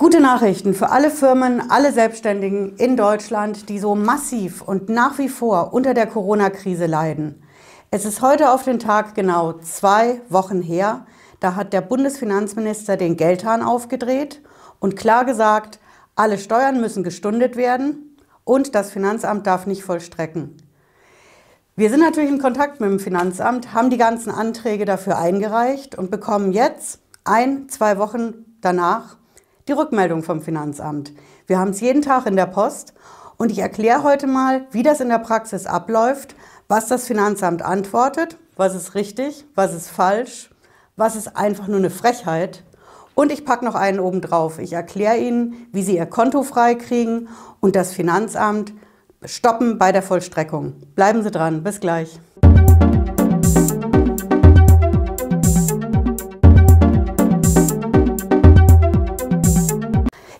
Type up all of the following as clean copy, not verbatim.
Gute Nachrichten für alle Firmen, alle Selbstständigen in Deutschland, die so massiv und nach wie vor unter der Corona-Krise leiden. Es ist heute auf den Tag genau 2 Wochen her, da hat der Bundesfinanzminister den Geldhahn aufgedreht und klar gesagt, alle Steuern müssen gestundet werden und das Finanzamt darf nicht vollstrecken. Wir sind natürlich in Kontakt mit dem Finanzamt, haben die ganzen Anträge dafür eingereicht und bekommen jetzt 1, 2 Wochen danach die Rückmeldung vom Finanzamt. Wir haben es jeden Tag in der Post und ich erkläre heute mal, wie das in der Praxis abläuft, was das Finanzamt antwortet, was ist richtig, was ist falsch, was ist einfach nur eine Frechheit. Und ich packe noch einen oben drauf. Ich erkläre Ihnen, wie Sie Ihr Konto freikriegen und das Finanzamt stoppen bei der Vollstreckung. Bleiben Sie dran, bis gleich.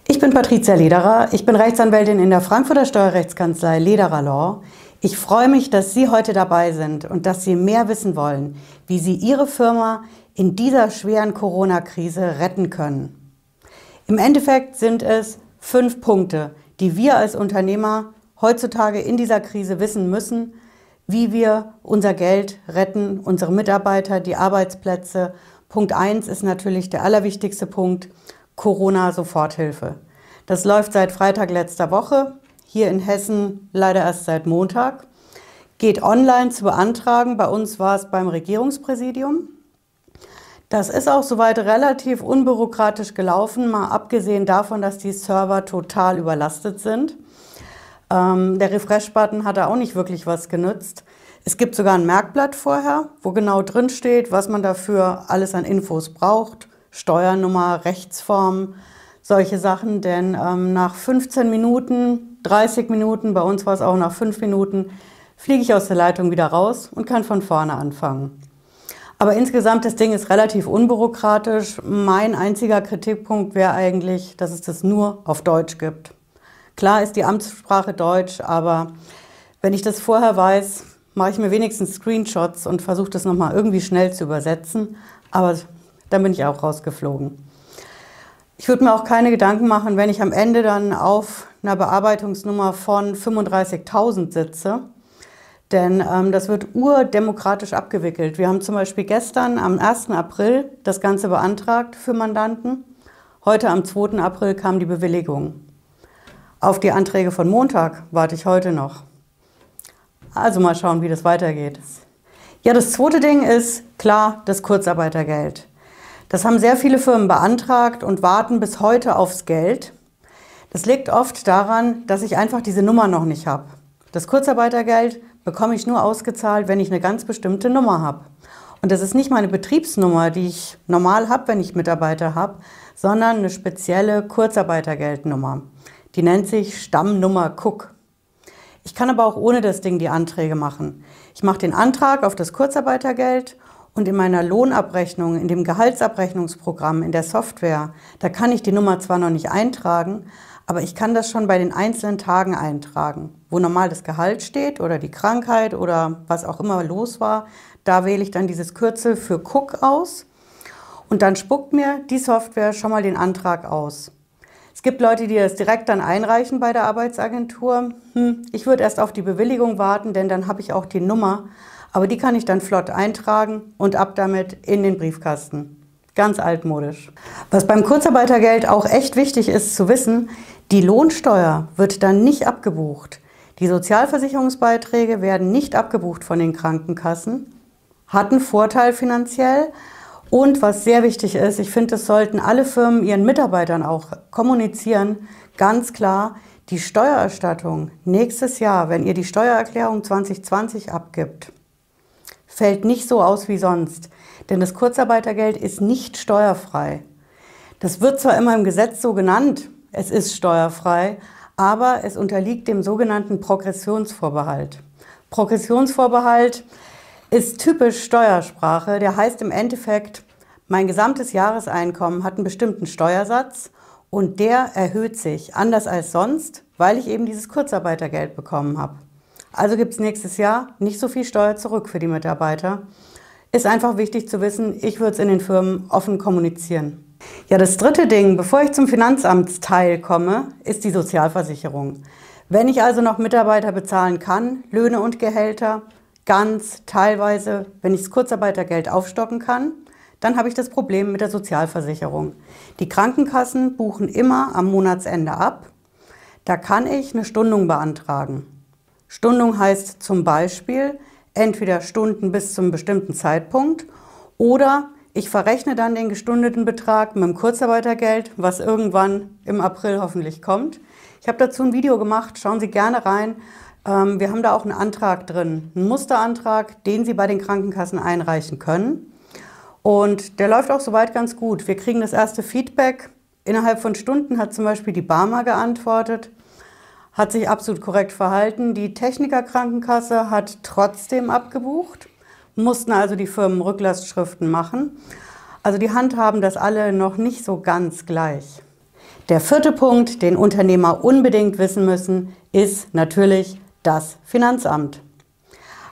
Ich bin Patricia Lederer, ich bin Rechtsanwältin in der Frankfurter Steuerrechtskanzlei Lederer Law. Ich freue mich, dass Sie heute dabei sind und dass Sie mehr wissen wollen, wie Sie Ihre Firma in dieser schweren Corona-Krise retten können. Im Endeffekt sind es 5 Punkte, die wir als Unternehmer heutzutage in dieser Krise wissen müssen, wie wir unser Geld retten, unsere Mitarbeiter, die Arbeitsplätze. Punkt 1 ist natürlich der allerwichtigste Punkt, Corona-Soforthilfe. Das läuft seit Freitag letzter Woche, hier in Hessen leider erst seit Montag, geht online zu beantragen. Bei uns war es beim Regierungspräsidium. Das ist auch soweit relativ unbürokratisch gelaufen, mal abgesehen davon, dass die Server total überlastet sind. Der Refresh-Button hat da auch nicht wirklich was genützt. Es gibt sogar ein Merkblatt vorher, wo genau drin steht, was man dafür alles an Infos braucht. Steuernummer, Rechtsform, solche Sachen, denn nach 15 Minuten, 30 Minuten, bei uns war es auch nach 5 Minuten, fliege ich aus der Leitung wieder raus und kann von vorne anfangen. Aber insgesamt, das Ding ist relativ unbürokratisch. Mein einziger Kritikpunkt wäre eigentlich, dass es das nur auf Deutsch gibt. Klar ist die Amtssprache Deutsch, aber wenn ich das vorher weiß, mache ich mir wenigstens Screenshots und versuche das nochmal irgendwie schnell zu übersetzen. Aber dann bin ich auch rausgeflogen. Ich würde mir auch keine Gedanken machen, wenn ich am Ende dann auf einer Bearbeitungsnummer von 35.000 sitze, denn das wird urdemokratisch abgewickelt. Wir haben zum Beispiel gestern am 1. April das Ganze beantragt für Mandanten. Heute am 2. April kam die Bewilligung. Auf die Anträge von Montag warte ich heute noch. Also mal schauen, wie das weitergeht. Ja, das zweite Ding ist klar das Kurzarbeitergeld. Das haben sehr viele Firmen beantragt und warten bis heute aufs Geld. Das liegt oft daran, dass ich einfach diese Nummer noch nicht habe. Das Kurzarbeitergeld bekomme ich nur ausgezahlt, wenn ich eine ganz bestimmte Nummer habe. Und das ist nicht meine Betriebsnummer, die ich normal habe, wenn ich Mitarbeiter habe, sondern eine spezielle Kurzarbeitergeldnummer. Die nennt sich Stammnummer KUK. Ich kann aber auch ohne das Ding die Anträge machen. Ich mache den Antrag auf das Kurzarbeitergeld. Und in meiner Lohnabrechnung, in dem Gehaltsabrechnungsprogramm, in der Software, da kann ich die Nummer zwar noch nicht eintragen, aber ich kann das schon bei den einzelnen Tagen eintragen. Wo normal das Gehalt steht oder die Krankheit oder was auch immer los war, da wähle ich dann dieses Kürzel für KUK aus und dann spuckt mir die Software schon mal den Antrag aus. Es gibt Leute, die das direkt dann einreichen bei der Arbeitsagentur. Ich würde erst auf die Bewilligung warten, denn dann habe ich auch die Nummer. Aber die kann ich dann flott eintragen und ab damit in den Briefkasten. Ganz altmodisch. Was beim Kurzarbeitergeld auch echt wichtig ist zu wissen, die Lohnsteuer wird dann nicht abgebucht. Die Sozialversicherungsbeiträge werden nicht abgebucht von den Krankenkassen, hat einen Vorteil finanziell. Und was sehr wichtig ist, ich finde, das sollten alle Firmen ihren Mitarbeitern auch kommunizieren, ganz klar, die Steuererstattung nächstes Jahr, wenn ihr die Steuererklärung 2020 abgibt, fällt nicht so aus wie sonst, denn das Kurzarbeitergeld ist nicht steuerfrei. Das wird zwar immer im Gesetz so genannt, es ist steuerfrei, aber es unterliegt dem sogenannten Progressionsvorbehalt. Progressionsvorbehalt ist typisch Steuersprache, der heißt im Endeffekt, mein gesamtes Jahreseinkommen hat einen bestimmten Steuersatz und der erhöht sich, anders als sonst, weil ich eben dieses Kurzarbeitergeld bekommen habe. Also gibt es nächstes Jahr nicht so viel Steuer zurück für die Mitarbeiter. Ist einfach wichtig zu wissen, ich würde es in den Firmen offen kommunizieren. Ja, das dritte Ding, bevor ich zum Finanzamtsteil komme, ist die Sozialversicherung. Wenn ich also noch Mitarbeiter bezahlen kann, Löhne und Gehälter, ganz, teilweise, wenn ich das Kurzarbeitergeld aufstocken kann, dann habe ich das Problem mit der Sozialversicherung. Die Krankenkassen buchen immer am Monatsende ab. Da kann ich eine Stundung beantragen. Stundung heißt zum Beispiel entweder Stunden bis zum bestimmten Zeitpunkt oder ich verrechne dann den gestundeten Betrag mit dem Kurzarbeitergeld, was irgendwann im April hoffentlich kommt. Ich habe dazu ein Video gemacht, schauen Sie gerne rein. Wir haben da auch einen Antrag drin, einen Musterantrag, den Sie bei den Krankenkassen einreichen können. Und der läuft auch soweit ganz gut. Wir kriegen das erste Feedback. Innerhalb von Stunden hat zum Beispiel die Barmer geantwortet, hat sich absolut korrekt verhalten. Die Techniker Krankenkasse hat trotzdem abgebucht, mussten also die Firmen Rücklastschriften machen. Also die handhaben das alle noch nicht so ganz gleich. Der vierte Punkt, den Unternehmer unbedingt wissen müssen, ist natürlich das Finanzamt.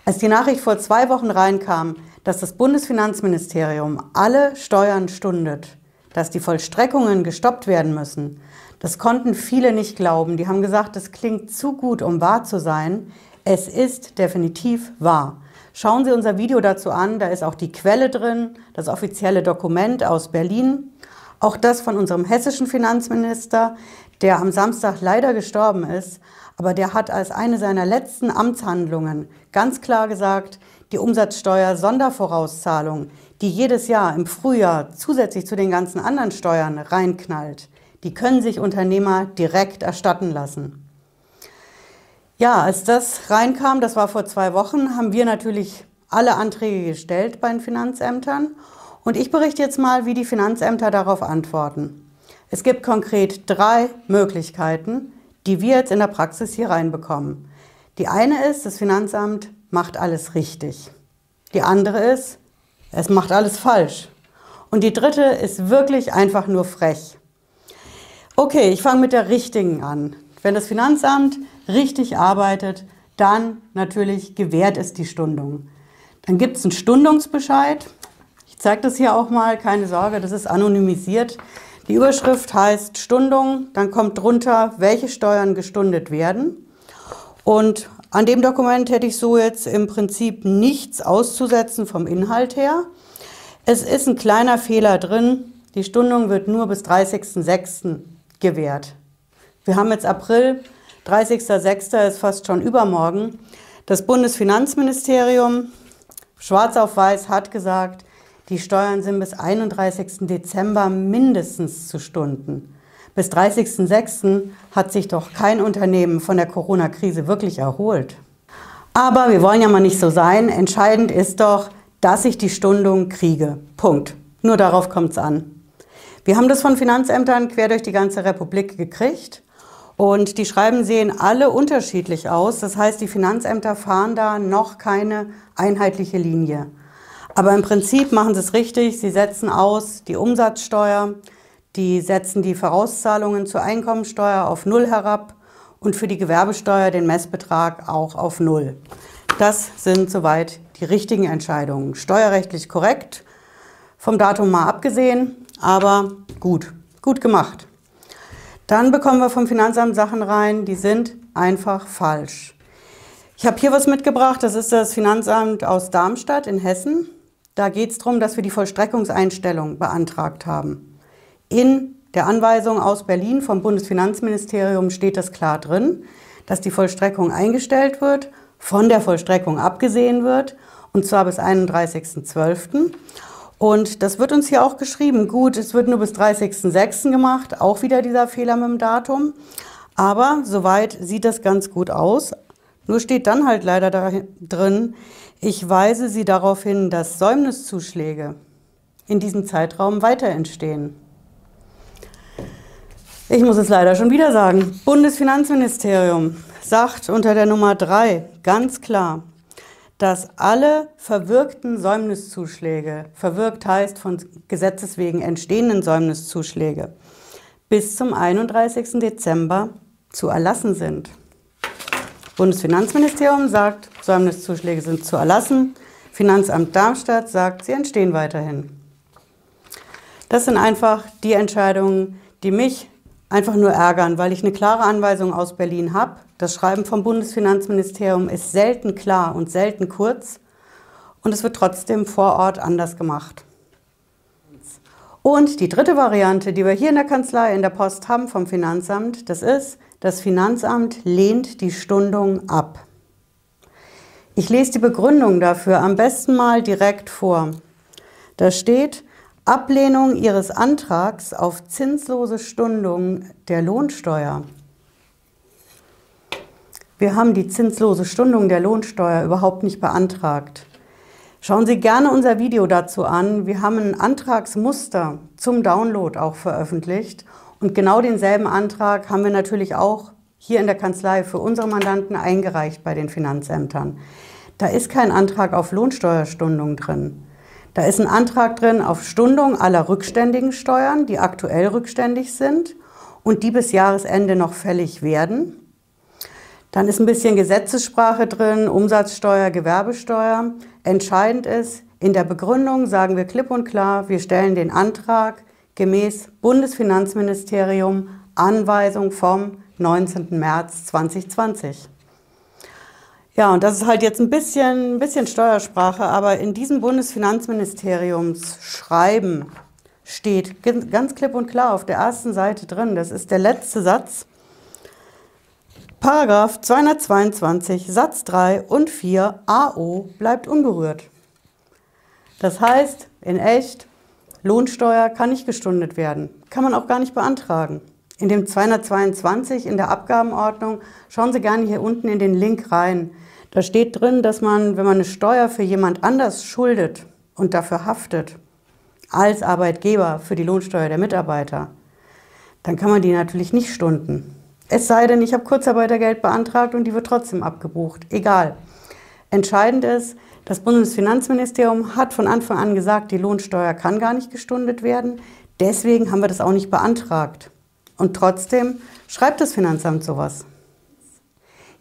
Als die Nachricht vor 2 Wochen reinkam, dass das Bundesfinanzministerium alle Steuern stundet, dass die Vollstreckungen gestoppt werden müssen, das konnten viele nicht glauben. Die haben gesagt, das klingt zu gut, um wahr zu sein. Es ist definitiv wahr. Schauen Sie unser Video dazu an, da ist auch die Quelle drin, das offizielle Dokument aus Berlin. Auch das von unserem hessischen Finanzminister, der am Samstag leider gestorben ist, aber der hat als eine seiner letzten Amtshandlungen ganz klar gesagt, die Umsatzsteuer-Sondervorauszahlung, die jedes Jahr im Frühjahr zusätzlich zu den ganzen anderen Steuern reinknallt, die können sich Unternehmer direkt erstatten lassen. Ja, als das reinkam, das war vor 2 Wochen, haben wir natürlich alle Anträge gestellt bei den Finanzämtern. Und ich berichte jetzt mal, wie die Finanzämter darauf antworten. Es gibt konkret 3 Möglichkeiten, die wir jetzt in der Praxis hier reinbekommen. Die eine ist, das Finanzamt macht alles richtig. Die andere ist, es macht alles falsch. Und die dritte ist wirklich einfach nur frech. Okay, ich fange mit der richtigen an. Wenn das Finanzamt richtig arbeitet, dann natürlich gewährt es die Stundung. Dann gibt es einen Stundungsbescheid. Ich zeige das hier auch mal, keine Sorge, das ist anonymisiert. Die Überschrift heißt Stundung, dann kommt drunter, welche Steuern gestundet werden. Und an dem Dokument hätte ich so jetzt im Prinzip nichts auszusetzen vom Inhalt her. Es ist ein kleiner Fehler drin, die Stundung wird nur bis 30.06. gewährt. Wir haben jetzt April, 30.06. ist fast schon übermorgen. Das Bundesfinanzministerium, schwarz auf weiß, hat gesagt, die Steuern sind bis 31. Dezember mindestens zu stunden. Bis 30.06. hat sich doch kein Unternehmen von der Corona-Krise wirklich erholt. Aber wir wollen ja mal nicht so sein. Entscheidend ist doch, dass ich die Stundung kriege. Punkt. Nur darauf kommt es an. Wir haben das von Finanzämtern quer durch die ganze Republik gekriegt. Und die Schreiben sehen alle unterschiedlich aus. Das heißt, die Finanzämter fahren da noch keine einheitliche Linie. Aber im Prinzip machen sie es richtig. Sie setzen aus die Umsatzsteuer, die setzen die Vorauszahlungen zur Einkommensteuer auf 0 herab und für die Gewerbesteuer den Messbetrag auch auf 0. Das sind soweit die richtigen Entscheidungen. Steuerrechtlich korrekt, vom Datum mal abgesehen, aber gut gemacht. Dann bekommen wir vom Finanzamt Sachen rein, die sind einfach falsch. Ich habe hier was mitgebracht, das ist das Finanzamt aus Darmstadt in Hessen. Da geht es darum, dass wir die Vollstreckungseinstellung beantragt haben. In der Anweisung aus Berlin vom Bundesfinanzministerium steht das klar drin, dass die Vollstreckung eingestellt wird, von der Vollstreckung abgesehen wird, und zwar bis 31.12. Und das wird uns hier auch geschrieben. Gut, es wird nur bis 30.06. gemacht, auch wieder dieser Fehler mit dem Datum. Aber soweit sieht das ganz gut aus. Nur steht dann halt leider da drin, ich weise Sie darauf hin, dass Säumniszuschläge in diesem Zeitraum weiter entstehen. Ich muss es leider schon wieder sagen. Bundesfinanzministerium sagt unter der Nummer 3 ganz klar, dass alle verwirkten Säumniszuschläge, verwirkt heißt von Gesetzes wegen entstehenden Säumniszuschläge, bis zum 31. Dezember zu erlassen sind. Bundesfinanzministerium sagt, Säumniszuschläge sind zu erlassen. Finanzamt Darmstadt sagt, sie entstehen weiterhin. Das sind einfach die Entscheidungen, die mich einfach nur ärgern, weil ich eine klare Anweisung aus Berlin habe. Das Schreiben vom Bundesfinanzministerium ist selten klar und selten kurz und es wird trotzdem vor Ort anders gemacht. Und die dritte Variante, die wir hier in der Kanzlei, in der Post haben vom Finanzamt, das ist, das Finanzamt lehnt die Stundung ab. Ich lese die Begründung dafür am besten mal direkt vor. Da steht: Ablehnung Ihres Antrags auf zinslose Stundung der Lohnsteuer. Wir haben die zinslose Stundung der Lohnsteuer überhaupt nicht beantragt. Schauen Sie gerne unser Video dazu an. Wir haben ein Antragsmuster zum Download auch veröffentlicht. Und genau denselben Antrag haben wir natürlich auch hier in der Kanzlei für unsere Mandanten eingereicht bei den Finanzämtern. Da ist kein Antrag auf Lohnsteuerstundung drin. Da ist ein Antrag drin auf Stundung aller rückständigen Steuern, die aktuell rückständig sind und die bis Jahresende noch fällig werden. Dann ist ein bisschen Gesetzessprache drin, Umsatzsteuer, Gewerbesteuer. Entscheidend ist, in der Begründung sagen wir klipp und klar, wir stellen den Antrag gemäß Bundesfinanzministerium Anweisung vom 19. März 2020. Ja, und das ist halt jetzt ein bisschen Steuersprache, aber in diesem Bundesfinanzministeriumsschreiben steht ganz klipp und klar auf der ersten Seite drin, das ist der letzte Satz, Paragraph 222 Satz 3 und 4 AO bleibt unberührt. Das heißt, in echt, Lohnsteuer kann nicht gestundet werden, kann man auch gar nicht beantragen. In dem 222 in der Abgabenordnung, schauen Sie gerne hier unten in den Link rein. Da steht drin, dass man, wenn man eine Steuer für jemand anders schuldet und dafür haftet, als Arbeitgeber für die Lohnsteuer der Mitarbeiter, dann kann man die natürlich nicht stunden. Es sei denn, ich habe Kurzarbeitergeld beantragt und die wird trotzdem abgebucht. Egal. Entscheidend ist, das Bundesfinanzministerium hat von Anfang an gesagt, die Lohnsteuer kann gar nicht gestundet werden. Deswegen haben wir das auch nicht beantragt. Und trotzdem schreibt das Finanzamt sowas.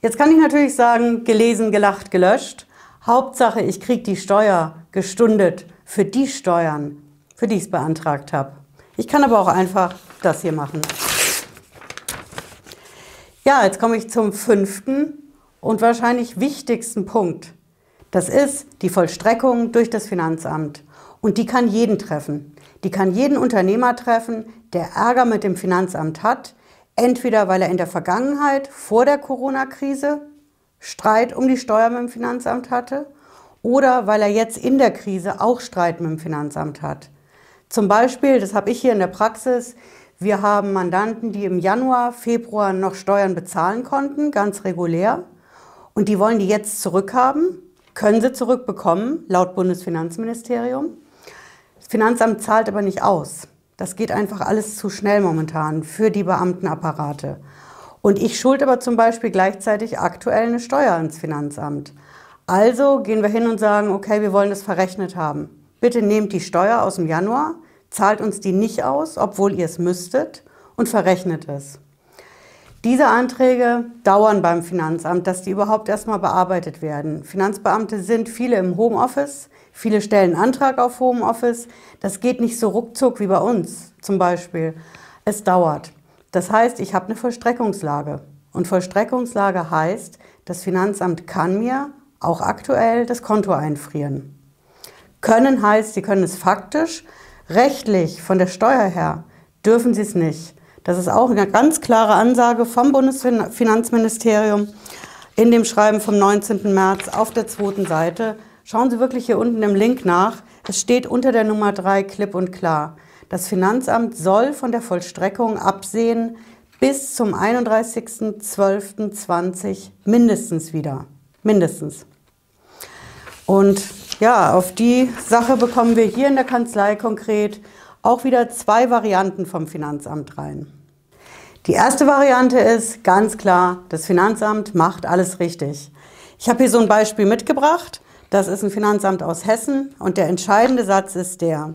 Jetzt kann ich natürlich sagen, gelesen, gelacht, gelöscht. Hauptsache, ich kriege die Steuer gestundet für die Steuern, für die ich es beantragt habe. Ich kann aber auch einfach das hier machen. Ja, jetzt komme ich zum fünften und wahrscheinlich wichtigsten Punkt. Das ist die Vollstreckung durch das Finanzamt. Und die kann jeden treffen. Die kann jeden Unternehmer treffen, der Ärger mit dem Finanzamt hat, entweder weil er in der Vergangenheit vor der Corona-Krise Streit um die Steuer mit dem Finanzamt hatte oder weil er jetzt in der Krise auch Streit mit dem Finanzamt hat. Zum Beispiel, das habe ich hier in der Praxis, wir haben Mandanten, die im Januar, Februar noch Steuern bezahlen konnten, ganz regulär, und die wollen die jetzt zurückhaben, können sie zurückbekommen, laut Bundesfinanzministerium. Das Finanzamt zahlt aber nicht aus. Das geht einfach alles zu schnell momentan für die Beamtenapparate. Und ich schulde aber zum Beispiel gleichzeitig aktuell eine Steuer ans Finanzamt. Also gehen wir hin und sagen, okay, wir wollen das verrechnet haben. Bitte nehmt die Steuer aus dem Januar, zahlt uns die nicht aus, obwohl ihr es müsstet, und verrechnet es. Diese Anträge dauern beim Finanzamt, dass die überhaupt erstmal bearbeitet werden. Finanzbeamte sind viele im Homeoffice. Viele stellen Antrag auf Homeoffice. Das geht nicht so ruckzuck wie bei uns zum Beispiel. Es dauert. Das heißt, ich habe eine Vollstreckungslage. Und Vollstreckungslage heißt, das Finanzamt kann mir auch aktuell das Konto einfrieren. Können heißt, Sie können es faktisch. Rechtlich, von der Steuer her, dürfen Sie es nicht. Das ist auch eine ganz klare Ansage vom Bundesfinanzministerium in dem Schreiben vom 19. März auf der 2. Seite. Schauen Sie wirklich hier unten im Link nach. Es steht unter der Nummer 3 klipp und klar. Das Finanzamt soll von der Vollstreckung absehen bis zum 31.12.20 mindestens wieder. Mindestens. Und ja, auf die Sache bekommen wir hier in der Kanzlei konkret auch wieder zwei Varianten vom Finanzamt rein. Die erste Variante ist ganz klar, das Finanzamt macht alles richtig. Ich habe hier so ein Beispiel mitgebracht. Das ist ein Finanzamt aus Hessen und der entscheidende Satz ist der: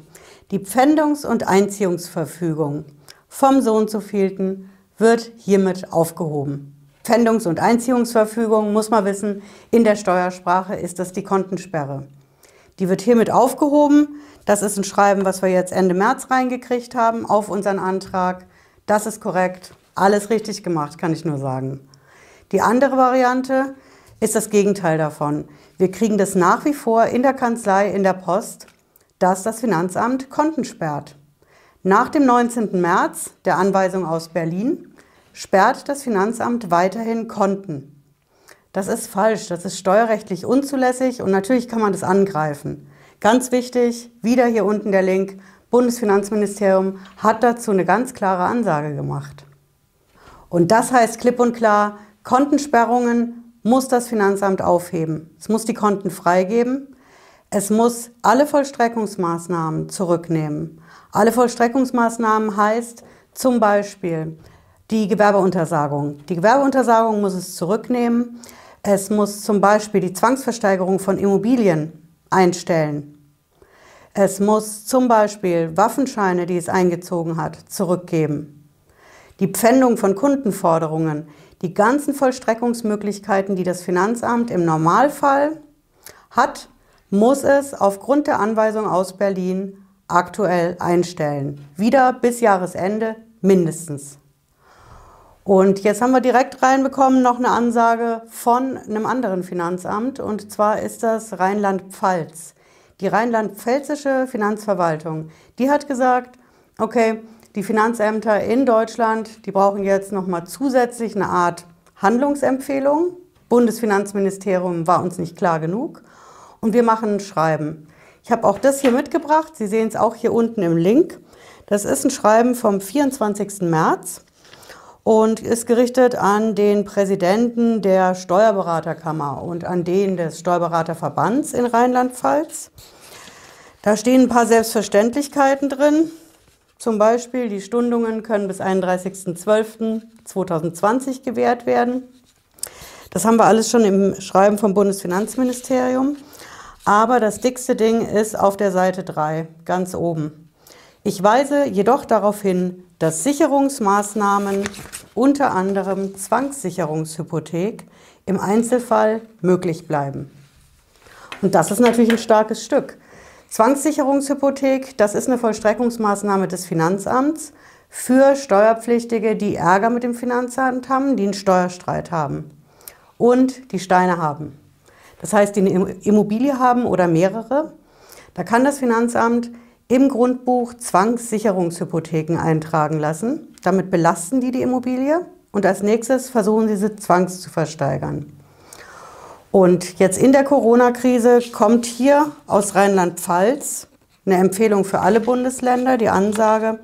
Die Pfändungs- und Einziehungsverfügung vom so und so vielten wird hiermit aufgehoben. Pfändungs- und Einziehungsverfügung, muss man wissen, in der Steuersprache ist das die Kontensperre. Die wird hiermit aufgehoben. Das ist ein Schreiben, was wir jetzt Ende März reingekriegt haben, auf unseren Antrag. Das ist korrekt. Alles richtig gemacht, kann ich nur sagen. Die andere Variante ist das Gegenteil davon. Wir kriegen das nach wie vor in der Kanzlei, in der Post, dass das Finanzamt Konten sperrt. Nach dem 19. März, der Anweisung aus Berlin, sperrt das Finanzamt weiterhin Konten. Das ist falsch, das ist steuerrechtlich unzulässig und natürlich kann man das angreifen. Ganz wichtig, wieder hier unten der Link, Bundesfinanzministerium hat dazu eine ganz klare Ansage gemacht. Und das heißt klipp und klar, Kontensperrungen muss das Finanzamt aufheben. Es muss die Konten freigeben. Es muss alle Vollstreckungsmaßnahmen zurücknehmen. Alle Vollstreckungsmaßnahmen heißt zum Beispiel die Gewerbeuntersagung. Die Gewerbeuntersagung muss es zurücknehmen. Es muss zum Beispiel die Zwangsversteigerung von Immobilien einstellen. Es muss zum Beispiel Waffenscheine, die es eingezogen hat, zurückgeben. Die Pfändung von Kundenforderungen, die ganzen Vollstreckungsmöglichkeiten, die das Finanzamt im Normalfall hat, muss es aufgrund der Anweisung aus Berlin aktuell einstellen. Wieder bis Jahresende mindestens. Und jetzt haben wir direkt reinbekommen noch eine Ansage von einem anderen Finanzamt, und zwar ist das Rheinland-Pfalz. Die rheinland-pfälzische Finanzverwaltung, die hat gesagt, okay, die Finanzämter in Deutschland, die brauchen jetzt nochmal zusätzlich eine Art Handlungsempfehlung. Bundesfinanzministerium war uns nicht klar genug. Und wir machen ein Schreiben. Ich habe auch das hier mitgebracht. Sie sehen es auch hier unten im Link. Das ist ein Schreiben vom 24. März und ist gerichtet an den Präsidenten der Steuerberaterkammer und an den des Steuerberaterverbands in Rheinland-Pfalz. Da stehen ein paar Selbstverständlichkeiten drin. Zum Beispiel, die Stundungen können bis 31.12.2020 gewährt werden. Das haben wir alles schon im Schreiben vom Bundesfinanzministerium. Aber das dickste Ding ist auf der Seite 3, ganz oben. Ich weise jedoch darauf hin, dass Sicherungsmaßnahmen, unter anderem Zwangssicherungshypothek, im Einzelfall möglich bleiben. Und das ist natürlich ein starkes Stück. Zwangssicherungshypothek, das ist eine Vollstreckungsmaßnahme des Finanzamts für Steuerpflichtige, die Ärger mit dem Finanzamt haben, die einen Steuerstreit haben und die Steine haben. Das heißt, die eine Immobilie haben oder mehrere. Da kann das Finanzamt im Grundbuch Zwangssicherungshypotheken eintragen lassen. Damit belasten die die Immobilie und als nächstes versuchen sie, sie zwangs zu versteigern. Und jetzt in der Corona-Krise kommt hier aus Rheinland-Pfalz eine Empfehlung für alle Bundesländer, die Ansage,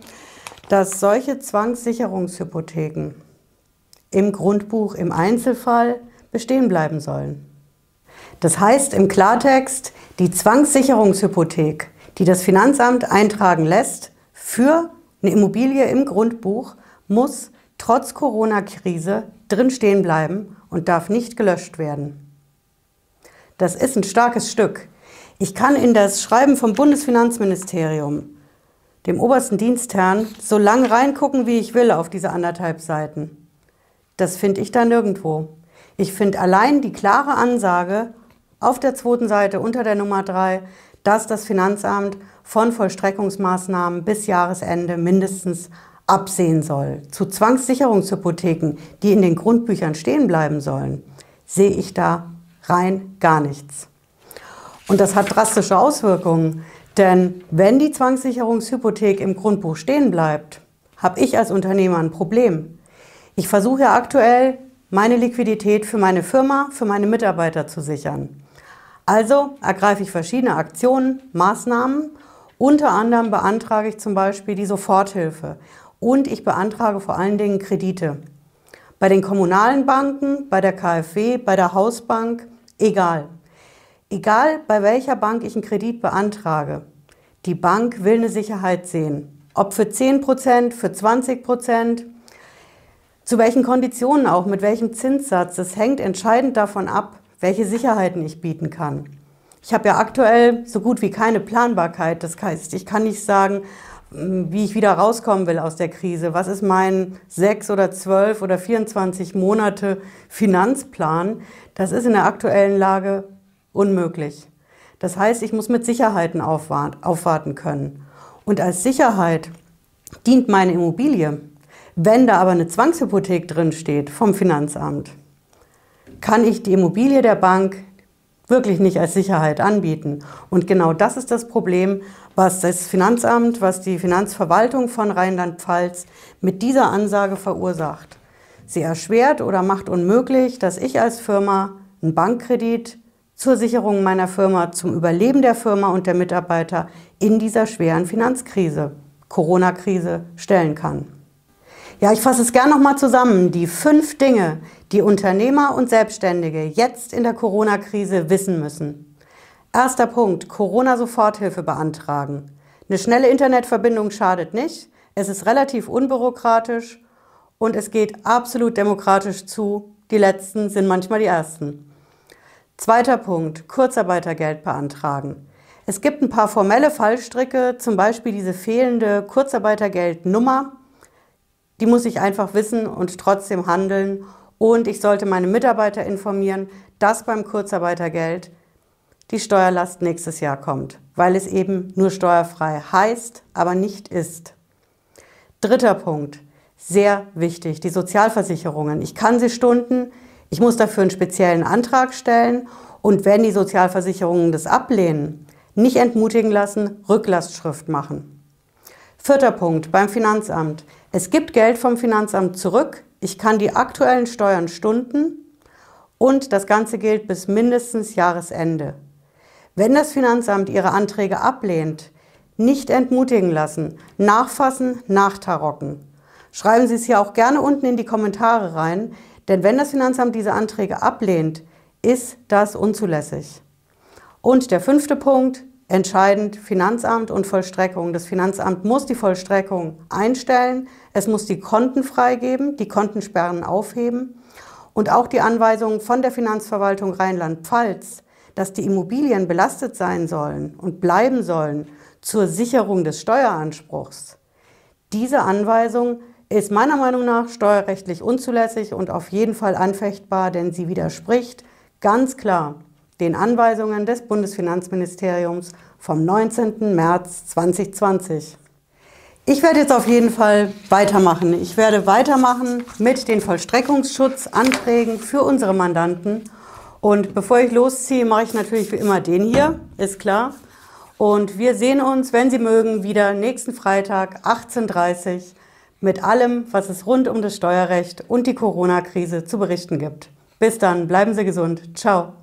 dass solche Zwangssicherungshypotheken im Grundbuch im Einzelfall bestehen bleiben sollen. Das heißt im Klartext, die Zwangssicherungshypothek, die das Finanzamt eintragen lässt für eine Immobilie im Grundbuch, muss trotz Corona-Krise drin stehen bleiben und darf nicht gelöscht werden. Das ist ein starkes Stück. Ich kann in das Schreiben vom Bundesfinanzministerium, dem obersten Dienstherrn, so lang reingucken, wie ich will auf diese 1,5 Seiten. Das finde ich da nirgendwo. Ich finde allein die klare Ansage auf der 2. Seite unter der Nummer 3, dass das Finanzamt von Vollstreckungsmaßnahmen bis Jahresende mindestens absehen soll. Zu Zwangssicherungshypotheken, die in den Grundbüchern stehen bleiben sollen, sehe ich da rein gar nichts. Und das hat drastische Auswirkungen, denn wenn die Zwangssicherungshypothek im Grundbuch stehen bleibt, habe ich als Unternehmer ein Problem. Ich versuche ja aktuell, meine Liquidität für meine Firma, für meine Mitarbeiter zu sichern. Also ergreife ich verschiedene Aktionen, Maßnahmen. Unter anderem beantrage ich zum Beispiel die Soforthilfe und ich beantrage vor allen Dingen Kredite. Bei den kommunalen Banken, bei der KfW, bei der Hausbank, egal. Egal, bei welcher Bank ich einen Kredit beantrage, die Bank will eine Sicherheit sehen. Ob für 10%, für 20%, zu welchen Konditionen auch, mit welchem Zinssatz. Das hängt entscheidend davon ab, welche Sicherheiten ich bieten kann. Ich habe ja aktuell so gut wie keine Planbarkeit. Das heißt, ich kann nicht sagen, wie ich wieder rauskommen will aus der Krise. Was ist mein 6 oder 12 oder 24 Monate Finanzplan? Das ist in der aktuellen Lage unmöglich. Das heißt, ich muss mit Sicherheiten aufwarten können. Und als Sicherheit dient meine Immobilie. Wenn da aber eine Zwangshypothek drin steht vom Finanzamt, kann ich die Immobilie der Bank wirklich nicht als Sicherheit anbieten. Und genau das ist das Problem, was das Finanzamt, was die Finanzverwaltung von Rheinland-Pfalz mit dieser Ansage verursacht. Sie erschwert oder macht unmöglich, dass ich als Firma einen Bankkredit zur Sicherung meiner Firma, zum Überleben der Firma und der Mitarbeiter in dieser schweren Finanzkrise, Corona-Krise, stellen kann. Ja, ich fasse es gern nochmal zusammen. Die 5 Dinge, die Unternehmer und Selbstständige jetzt in der Corona-Krise wissen müssen. Erster Punkt, Corona-Soforthilfe beantragen. Eine schnelle Internetverbindung schadet nicht. Es ist relativ unbürokratisch und es geht absolut demokratisch zu. Die Letzten sind manchmal die Ersten. Zweiter Punkt, Kurzarbeitergeld beantragen. Es gibt ein paar formelle Fallstricke, zum Beispiel diese fehlende Kurzarbeitergeldnummer. Die muss ich einfach wissen und trotzdem handeln. Und ich sollte meine Mitarbeiter informieren, dass beim Kurzarbeitergeld die Steuerlast nächstes Jahr kommt, weil es eben nur steuerfrei heißt, aber nicht ist. Dritter Punkt, sehr wichtig, die Sozialversicherungen. Ich kann sie stunden, ich muss dafür einen speziellen Antrag stellen und wenn die Sozialversicherungen das ablehnen, nicht entmutigen lassen, Rücklastschrift machen. Vierter Punkt, beim Finanzamt. Es gibt Geld vom Finanzamt zurück, ich kann die aktuellen Steuern stunden und das Ganze gilt bis mindestens Jahresende. Wenn das Finanzamt Ihre Anträge ablehnt, nicht entmutigen lassen, nachfassen, nachtarocken. Schreiben Sie es hier auch gerne unten in die Kommentare rein, denn wenn das Finanzamt diese Anträge ablehnt, ist das unzulässig. Und der 5. Punkt, entscheidend, Finanzamt und Vollstreckung. Das Finanzamt muss die Vollstreckung einstellen, es muss die Konten freigeben, die Kontensperren aufheben und auch die Anweisung von der Finanzverwaltung Rheinland-Pfalz, dass die Immobilien belastet sein sollen und bleiben sollen zur Sicherung des Steueranspruchs. Diese Anweisung ist meiner Meinung nach steuerrechtlich unzulässig und auf jeden Fall anfechtbar, denn sie widerspricht ganz klar den Anweisungen des Bundesfinanzministeriums vom 19. März 2020. Ich werde jetzt auf jeden Fall weitermachen. Ich werde weitermachen mit den Vollstreckungsschutzanträgen für unsere Mandanten. Und bevor ich losziehe, mache ich natürlich wie immer den hier, ist klar. Und wir sehen uns, wenn Sie mögen, wieder nächsten Freitag 18:30 Uhr mit allem, was es rund um das Steuerrecht und die Corona-Krise zu berichten gibt. Bis dann, bleiben Sie gesund. Ciao.